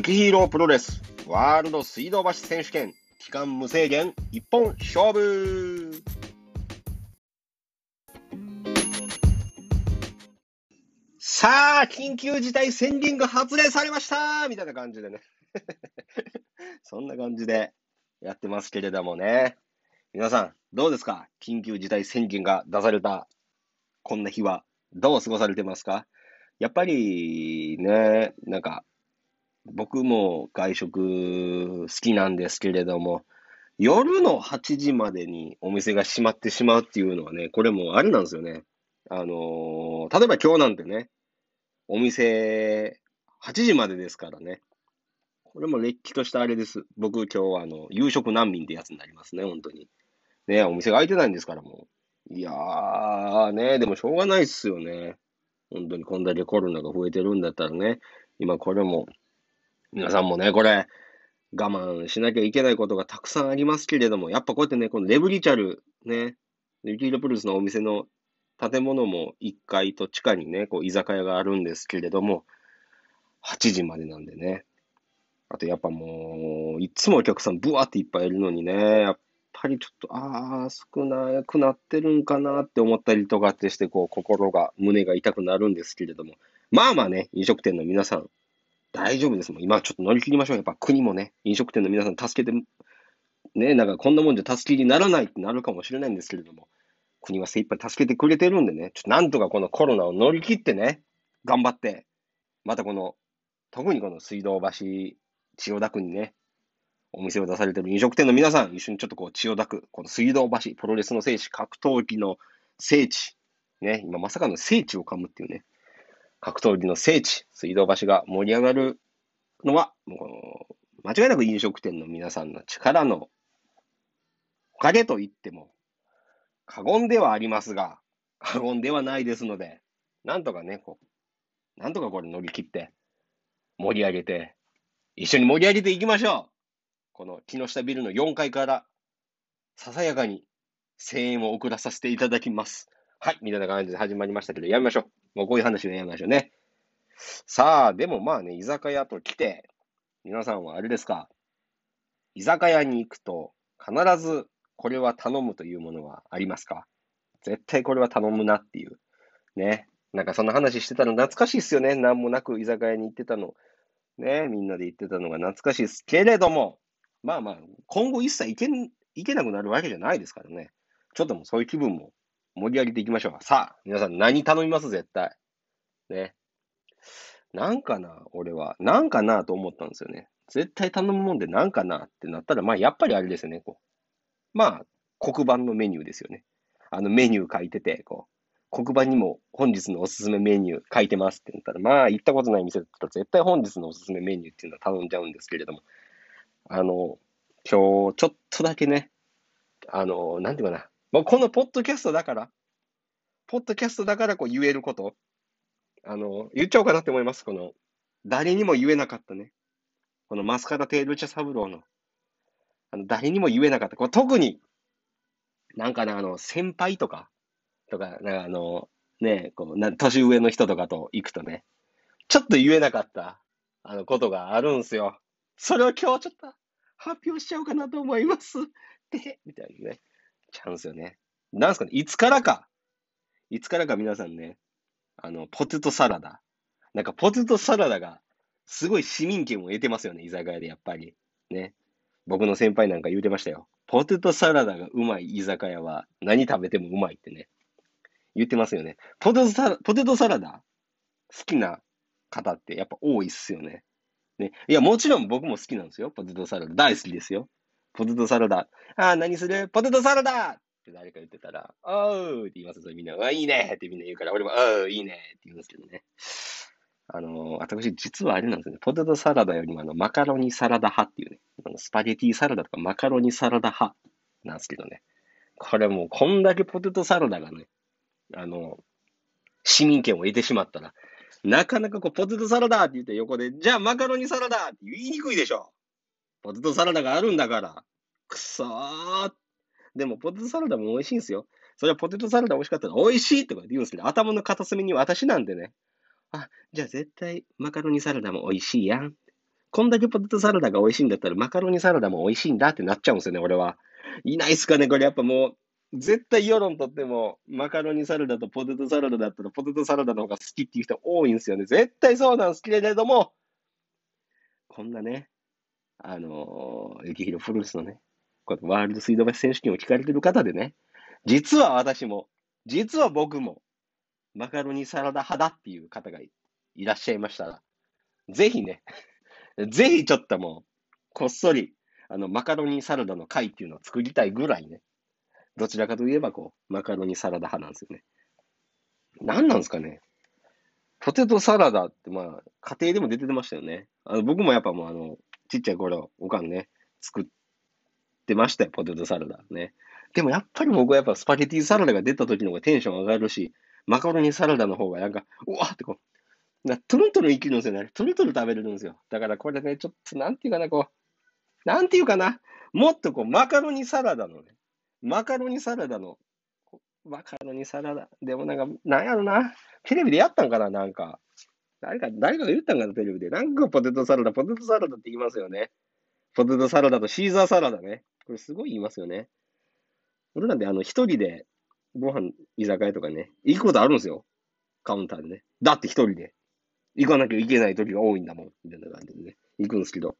ビキヒーロープロレスワールド水道橋選手権期間無制限一本勝負。さあ緊急事態宣言が発令されましたみたいな感じでねそんな感じでやってますけれどもね、皆さんどうですか？緊急事態宣言が出されたこんな日はどう過ごされてますか？やっぱりね、なんか僕も外食好きなんですけれども、夜の8時までにお店が閉まってしまうっていうのはね、これもあれなんですよね。例えば今日なんてね、お店8時までですからね。これもれっきとしたあれです。僕今日は夕食難民ってやつになりますね、本当に。ね、お店が開いてないんですからもう。いやーね、でもしょうがないっすよね。本当にこんだけコロナが増えてるんだったらね、今これも、皆さんもね、これ、我慢しなきゃいけないことがたくさんありますけれども、やっぱこうやってね、このレブリチャル、ね、ビキヒーロープロレスのお店の建物も1階と地下にね、こう居酒屋があるんですけれども、8時までなんでね。あとやっぱもう、いつもお客さんブワーっていっぱいいるのにね、やっぱりちょっと、少なくなってるんかなって思ったりとかってして、こう、心が、胸が痛くなるんですけれども、まあまあね、飲食店の皆さん、大丈夫ですもん。今ちょっと乗り切りましょう。やっぱ国もね、飲食店の皆さん助けて、ね、なんかこんなもんじゃ助けにならないってなるかもしれないんですけれども、国は精一杯助けてくれてるんでね、ちょっとなんとかこのコロナを乗り切ってね、頑張って、またこの、特にこの水道橋、千代田区にね、お店を出されてる飲食店の皆さん、一緒にちょっとこう千代田区、この水道橋、プロレスの聖地、格闘技の聖地、ね、今まさかの聖地を噛むっていうね、格闘技の聖地、水道橋が盛り上がるのは、もうこの間違いなく飲食店の皆さんの力のおかげと言っても過言ではありますが、過言ではないですので、なんとかね、こう、なんとかこれ乗り切って、盛り上げて、一緒に盛り上げていきましょう。この木下ビルの4階から、ささやかに声援を送らさせていただきます。はい、みたいな感じで始まりましたけど、やめましょう。もうこういう話はやめましょうね。さあ、でもまあね、居酒屋と来て、皆さんはあれですか、居酒屋に行くと必ずこれは頼むというものはありますか？絶対これは頼むなっていう。ね。なんかそんな話してたの懐かしいっすよね。なんもなく居酒屋に行ってたの。ね。みんなで行ってたのが懐かしいっすけれども、まあまあ、今後一切行けなくなるわけじゃないですからね。ちょっともうそういう気分も盛り上げていきましょう。さあ、皆さん何頼みます？絶対。ね。なんかな、俺は。なんかなと思ったんですよね。絶対頼むもんでなんかなってなったら、まあやっぱりあれですよね。こうまあ、黒板のメニューですよね。メニュー書いてて、こう、黒板にも本日のおすすめメニュー書いてますってなったら、まあ行ったことない店だったら絶対本日のおすすめメニューっていうのは頼んじゃうんですけれども、今日ちょっとだけね、なんていうかな。もうこのポッドキャストだからこう言えること、言っちゃおうかなって思います。この、誰にも言えなかったね。このマスカラ・テール茶三郎の、誰にも言えなかった。これ特に、なんかね、先輩とか、なんかね、こう、年上の人とかと行くとね、ちょっと言えなかった、ことがあるんすよ。それを今日ちょっと発表しちゃおうかなと思います。で、みたいなね。チャンスよね。なんすかね、いつからか皆さんね、ポテトサラダがすごい市民権を得てますよね、居酒屋でやっぱり。ね。僕の先輩なんか言うてましたよ。ポテトサラダがうまい居酒屋は何食べてもうまいってね。言ってますよね。ポテトサラダ好きな方ってやっぱ多いっすよね。ね。いや、もちろん僕も好きなんですよ。ポテトサラダ大好きですよ。ポテトサラダ。何する？ポテトサラダって誰か言ってたら、おーって言いますよ。みんな、いいねってみんな言うから、俺も、おーいいねって言うんですけどね。私、実はあれなんですよね。ポテトサラダよりも、マカロニサラダ派っていうね。スパゲティサラダとかマカロニサラダ派なんですけどね。これもう、こんだけポテトサラダがね、市民権を得てしまったら、なかなかこう、ポテトサラダって言って横で、じゃあマカロニサラダって言いにくいでしょ。ポテトサラダがあるんだから。くそー。でも、ポテトサラダも美味しいんですよ。それはポテトサラダ美味しかったら、美味しいとか言うんですけど、頭の片隅に私なんでね。じゃあ絶対マカロニサラダも美味しいやん。こんだけポテトサラダが美味しいんだったらマカロニサラダも美味しいんだってなっちゃうんですよね、俺は。いないっすかね、これやっぱもう、絶対世論とってもマカロニサラダとポテトサラダだったらポテトサラダの方が好きっていう人多いんですよね。絶対そうなんですけれども、こんなね、雪広フルーツのね、このワールド水道橋選手権を聞かれてる方でね、実は私も、実は僕も、マカロニサラダ派だっていう方がいらっしゃいましたら、ぜひね、ぜひちょっともう、こっそり、マカロニサラダの会っていうのを作りたいぐらいね、どちらかといえばこう、マカロニサラダ派なんですよね。何なんですかね。ポテトサラダって、まあ、家庭でも出てましたよね。僕もやっぱもう、ちっちゃい頃、おかんね、作ってましたよ、ポテトサラダね。でもやっぱり僕はやっぱスパゲティサラダが出た時の方がテンション上がるし、マカロニサラダの方がなんか、うわーってこう、トゥルトゥル生きるんですよね。トゥルトゥル食べれるんですよ。だからこれね、ちょっとなんていうかな、こう、なんていうかな、もっとこう、マカロニサラダ、でもなんか、なんやろな、テレビでやったんかな、なんか。誰かが言ったんかな、テレビで。なんかポテトサラダって言いますよね。ポテトサラダとシーザーサラダね。これすごい言いますよね。俺なんで、一人で、ご飯、居酒屋とかね、行くことあるんですよ。カウンターでね。だって一人で。行かなきゃいけない時が多いんだもん。みたいな感じでね。行くんですけど。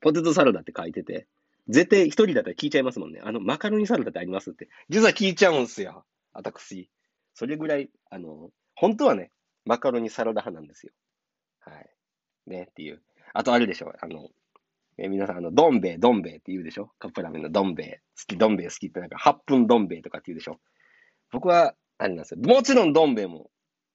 ポテトサラダって書いてて、絶対一人だったら聞いちゃいますもんね。マカロニサラダってありますって。実は聞いちゃうんすよ。私。それぐらい、本当はね、マカロニサラダ派なんですよ。はい。ね、っていう。あとあれでしょ。皆さん、どん兵衛って言うでしょ。カップラーメンのどん兵衛。どん兵衛好きってなんか、8分どん兵衛とかって言うでしょ。僕は、あれなんですよ。もちろんどん兵衛も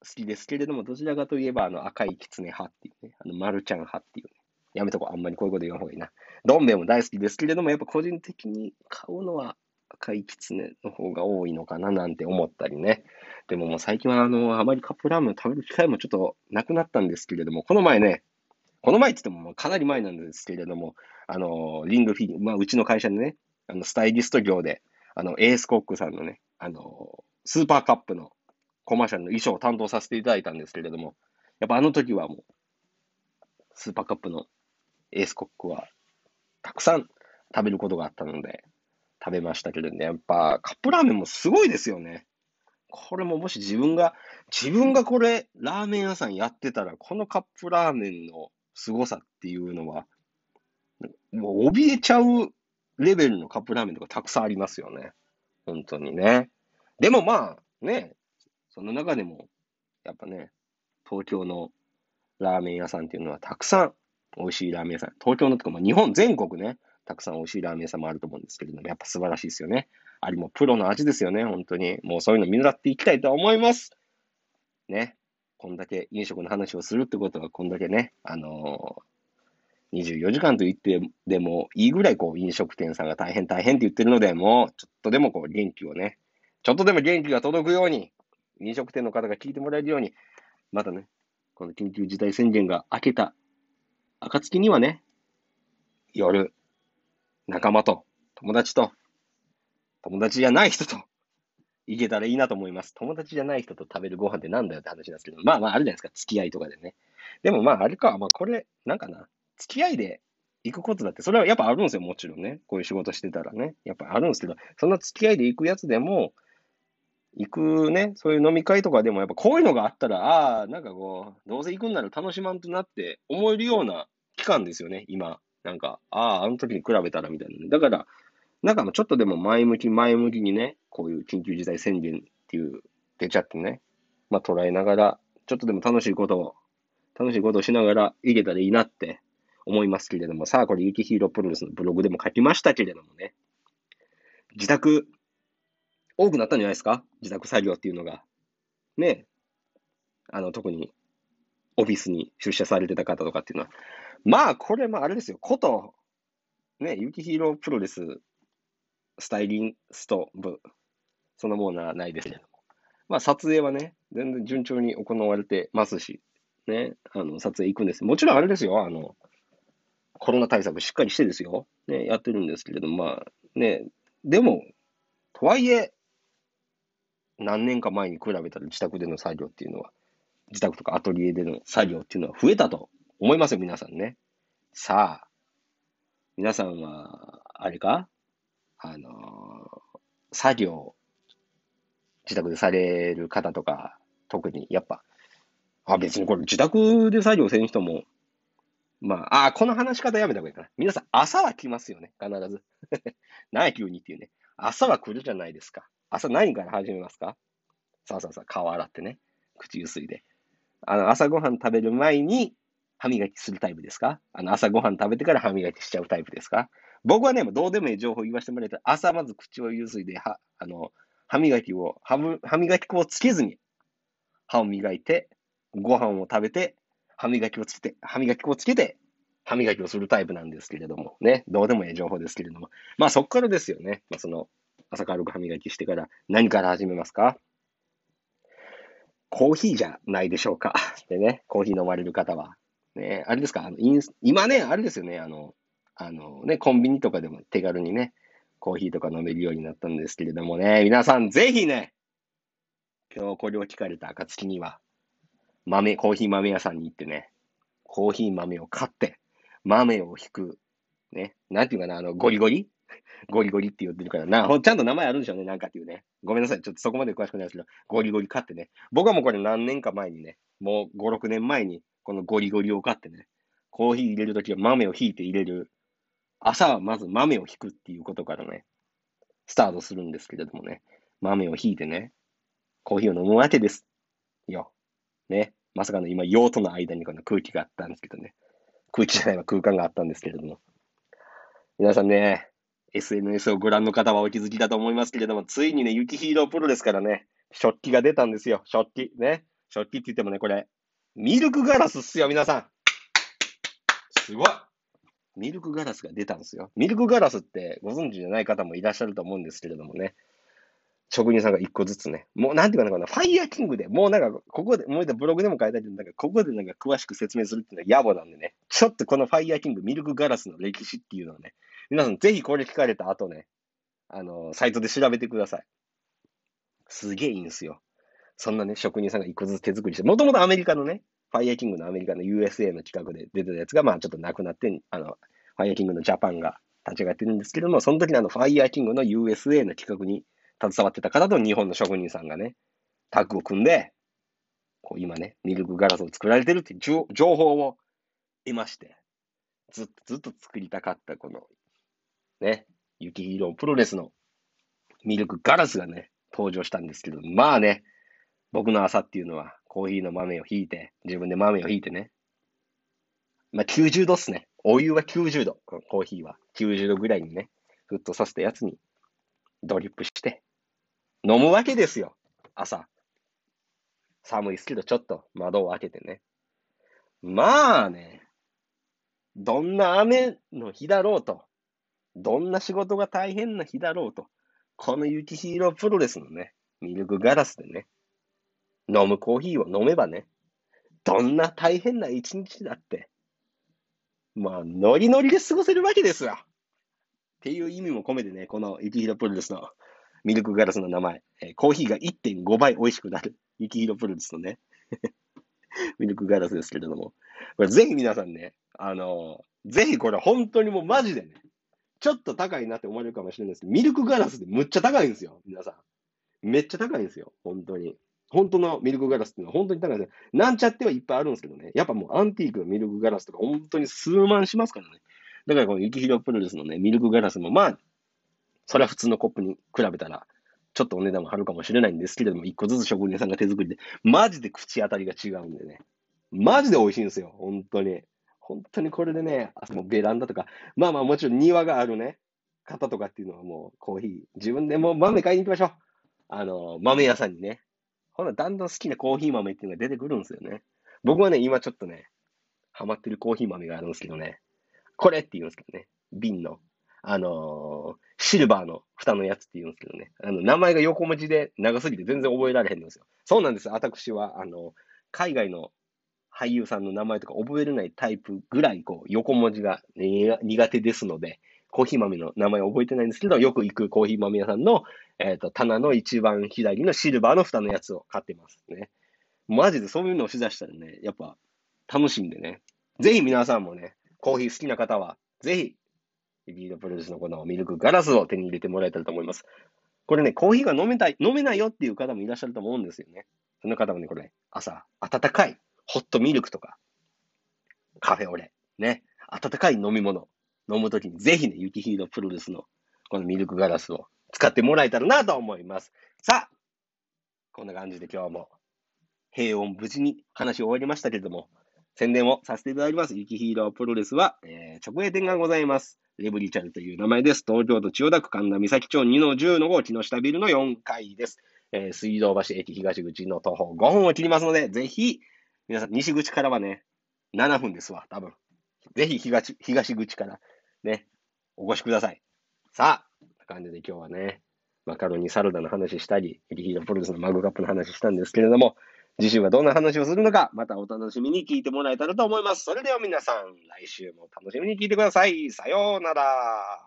好きですけれども、どちらかといえば、赤いきつね派っていうね。丸ちゃん派っていうね。やめとこう。あんまりこういうこと言わんほうがいいな。どん兵衛も大好きですけれども、やっぱ個人的に買うのは赤いきつねの方が多いのかななんて思ったりね。でももう最近は、あまりカップラーメンを食べる機会もちょっとなくなったんですけれども、この前って言ってもかなり前なんですけれども、リングフィー、まあ、うちの会社でね、スタイリスト業で、エースコックさんのね、スーパーカップのコマーシャルの衣装を担当させていただいたんですけれども、やっぱあの時はもう、スーパーカップのエースコックは、たくさん食べることがあったので、食べましたけどね、やっぱカップラーメンもすごいですよね。これももし自分がこれ、ラーメン屋さんやってたら、このカップラーメンの、凄さっていうのは、もう怯えちゃうレベルのカップラーメンとかたくさんありますよね。本当にね。でもまあね、その中でも、やっぱね、東京のラーメン屋さんっていうのはたくさん美味しいラーメン屋さん、東京のとか、日本全国ね、たくさん美味しいラーメン屋さんもあると思うんですけれども、やっぱ素晴らしいですよね。あれもプロの味ですよね、本当に。もうそういうの見習っていきたいと思います。ね。こんだけ飲食の話をするってことは、こんだけね、24時間と言ってでもいいぐらいこう飲食店さんが大変って言ってるので、もうちょっとでもこう元気をね、ちょっとでも元気が届くように、飲食店の方が聞いてもらえるように、またね、この緊急事態宣言が明けた暁にはね、夜、仲間と友達じゃない人と、いけたらいいなと思います。友達じゃない人と食べるご飯ってなんだよって話なんですけど、まあまああるじゃないですか。付き合いとかでね。でもまああれか、まあこれ、なんかな。付き合いで行くことだって、それはやっぱあるんですよ。もちろんね。こういう仕事してたらね。やっぱあるんですけど、そんな付き合いで行くやつでも、行くね、そういう飲み会とかでもやっぱこういうのがあったら、ああ、なんかこう、どうせ行くんなら楽しまんとなって思えるような期間ですよね。今。なんか、ああ、あの時に比べたらみたいな。だから、なんかもちょっとでも前向きにね、こういう緊急事態宣言っていう出ちゃってね、まあ捉えながら、ちょっとでも楽しいことをしながらいけたらいいなって思いますけれども、さあこれ雪ヒーロープロレスのブログでも書きましたけれどもね、自宅、多くなったんじゃないですか？自宅作業っていうのが。ね、特にオフィスに出社されてた方とかっていうのは。まあこれもあれですよ、こと、ね、雪ヒーロープロレス、スタイリスト部、そのものはないですけども。まあ、撮影はね、全然順調に行われてますし、ね、撮影行くんです。もちろんあれですよ、コロナ対策しっかりしてですよ、ね、やってるんですけれども、まあ、ね、でも、とはいえ、何年か前に比べたら自宅での作業っていうのは、自宅とかアトリエでの作業っていうのは増えたと思いますよ、皆さんね。さあ、皆さんは、あれか？作業、自宅でされる方とか、特に、やっぱ、別にこれ自宅で作業せん人も、この話し方やめた方がいいかな。皆さん、朝は来ますよね、必ず。何や急にっていうね。朝は来るじゃないですか。朝何から始めますか？さあ、顔洗ってね。口ゆすいで。朝ごはん食べる前に、歯磨きするタイプですか？朝ごはん食べてから歯磨きしちゃうタイプですか？僕はね、もうどうでもいい情報言わせてもらえたら、朝まず口をゆすいで、歯磨き粉をつけずに、歯を磨いて、ご飯を食べて、歯磨き粉をつけて、歯磨きをするタイプなんですけれども、ね、どうでもいい情報ですけれども、そっからですよね。朝軽く歯磨きしてから、何から始めますか？コーヒーじゃないでしょうか。でね、コーヒー飲まれる方は。ね、あれですか、今ね、あれですよね、コンビニとかでも手軽にね、コーヒーとか飲めるようになったんですけれどもね、皆さんぜひね、今日これを聞かれた暁には、コーヒー豆屋さんに行ってね、コーヒー豆を買って、豆をひく、ね、なんていうかな、ゴリゴリって言ってるからな、ちゃんと名前あるんでしょうね、なんかっていうね。ごめんなさい、ちょっとそこまで詳しくないですけど、ゴリゴリ買ってね、僕はもうこれ何年か前にね、もう5、6年前に、このゴリゴリを買ってね、コーヒー入れるときは豆をひいて入れる。朝はまず豆をひくっていうことからね、スタートするんですけれどもね、豆をひいてね、コーヒーを飲むわけですよ。ね。まさかの今、用途の間にこの空気があったんですけどね。空気じゃないわ、空間があったんですけれども。皆さんね、SNS をご覧の方はお気づきだと思いますけれども、ついにね、ゆきヒーロープロですからね、食器が出たんですよ。食器。ね。食器って言ってもね、これ、ミルクガラスっすよ、皆さん。すごい。ミルクガラスが出たんですよ。ミルクガラスってご存知じゃない方もいらっしゃると思うんですけれどもね。職人さんが一個ずつね。もうなんていうかな、ファイヤーキングで、もうなんか、ここで、もうブログでも書いてあるんだけど、ここでなんか詳しく説明するっていうのは野暮なんでね。ちょっとこのファイヤーキング、ミルクガラスの歴史っていうのはね、皆さんぜひこれ聞かれた後ね、サイトで調べてください。すげえいいんですよ。そんなね、職人さんが一個ずつ手作りして、もともとアメリカのね、ファイヤーキングのアメリカの USA の企画で出てたやつが、ちょっとなくなって、ファイヤーキングのジャパンが立ち上がってるんですけども、その時のファイヤーキングの USA の企画に携わってた方と日本の職人さんがね、タッグを組んで、こう今ね、ミルクガラスを作られてるっていう情報を得まして、ずっと作りたかったこの、ね、ゆきひろプロレスのミルクガラスがね、登場したんですけど、僕の朝っていうのは、コーヒーの豆をひいて、自分で豆をひいてね。90度っすね。お湯は90度。コーヒーは90度ぐらいにね、沸騰させたやつにドリップして、飲むわけですよ。朝。寒いっすけど、ちょっと窓を開けてね。どんな雨の日だろうと、どんな仕事が大変な日だろうと、このゆきひろプロレスのね、ミルクガラスでね、飲むコーヒーを飲めばね、どんな大変な一日だって、ノリノリで過ごせるわけですわ。っていう意味も込めてね、このゆきひろプロレスのミルクガラスの名前、コーヒーが 1.5 倍美味しくなる、ゆきひろプロレスのね、ミルクガラスですけれども、これぜひ皆さんね、ぜひこれ本当にもうマジでね、ちょっと高いなって思われるかもしれないですけど、ミルクガラスってむっちゃ高いんですよ、皆さん。めっちゃ高いんですよ、本当に。本当のミルクガラスっていうのは本当に高いです。なんちゃってはいっぱいあるんですけどね。やっぱもうアンティークのミルクガラスとか本当に数万しますからね。だからこのゆきひろプロレスのね、ミルクガラスもそれは普通のコップに比べたら、ちょっとお値段も張るかもしれないんですけれども、一個ずつ職人さんが手作りで、マジで口当たりが違うんでね。マジで美味しいんですよ。本当にこれでね、もうベランダとか、もちろん庭があるね、方とかっていうのはもうコーヒー、自分でもう豆買いに行きましょう。豆屋さんにね。だんだん好きなコーヒー豆っていうのが出てくるんですよね。僕はね、今ちょっとね、ハマってるコーヒー豆があるんですけどね、これって言うんですけどね、瓶の、シルバーの蓋のやつって言うんですけどね、名前が横文字で長すぎて全然覚えられへんんですよ。そうなんです。私は、海外の俳優さんの名前とか覚えれないタイプぐらい、横文字が、ね、苦手ですので、コーヒー豆の名前覚えてないんですけど、よく行くコーヒー豆屋さんの、棚の一番左のシルバーの蓋のやつを買ってますね。マジでそういうのをしだしたらね、やっぱ楽しんでね。ぜひ皆さんもね、コーヒー好きな方は、ぜひ、リードプロデュースのこのミルクガラスを手に入れてもらえたらと思います。これね、コーヒーが飲めないよっていう方もいらっしゃると思うんですよね。その方もね、これ、朝、温かいホットミルクとか、カフェオレ、ね、温かい飲み物、飲むときにぜひね、ユキヒードプロデュースのこのミルクガラスを使ってもらえたらなと思います。さあ、こんな感じで今日も平穏無事に話を終わりましたけれども、宣伝をさせていただきます。ユキヒーロープロレスは、直営店がございます。レブリチャルという名前です。東京都千代田区神田三崎町 2-10-5 木下ビルの4階です。水道橋駅東口の徒歩5分を切りますので、ぜひ、皆さん、西口からはね、7分ですわ、多分。ぜひ東口からね、お越しください。さあ、という感じで今日はね、マカロニサラダの話したり、ユキヒーロープロレスのマグカップの話したんですけれども、次週はどんな話をするのか、またお楽しみに聞いてもらえたらと思います。それでは皆さん、来週も楽しみに聞いてください。さようなら。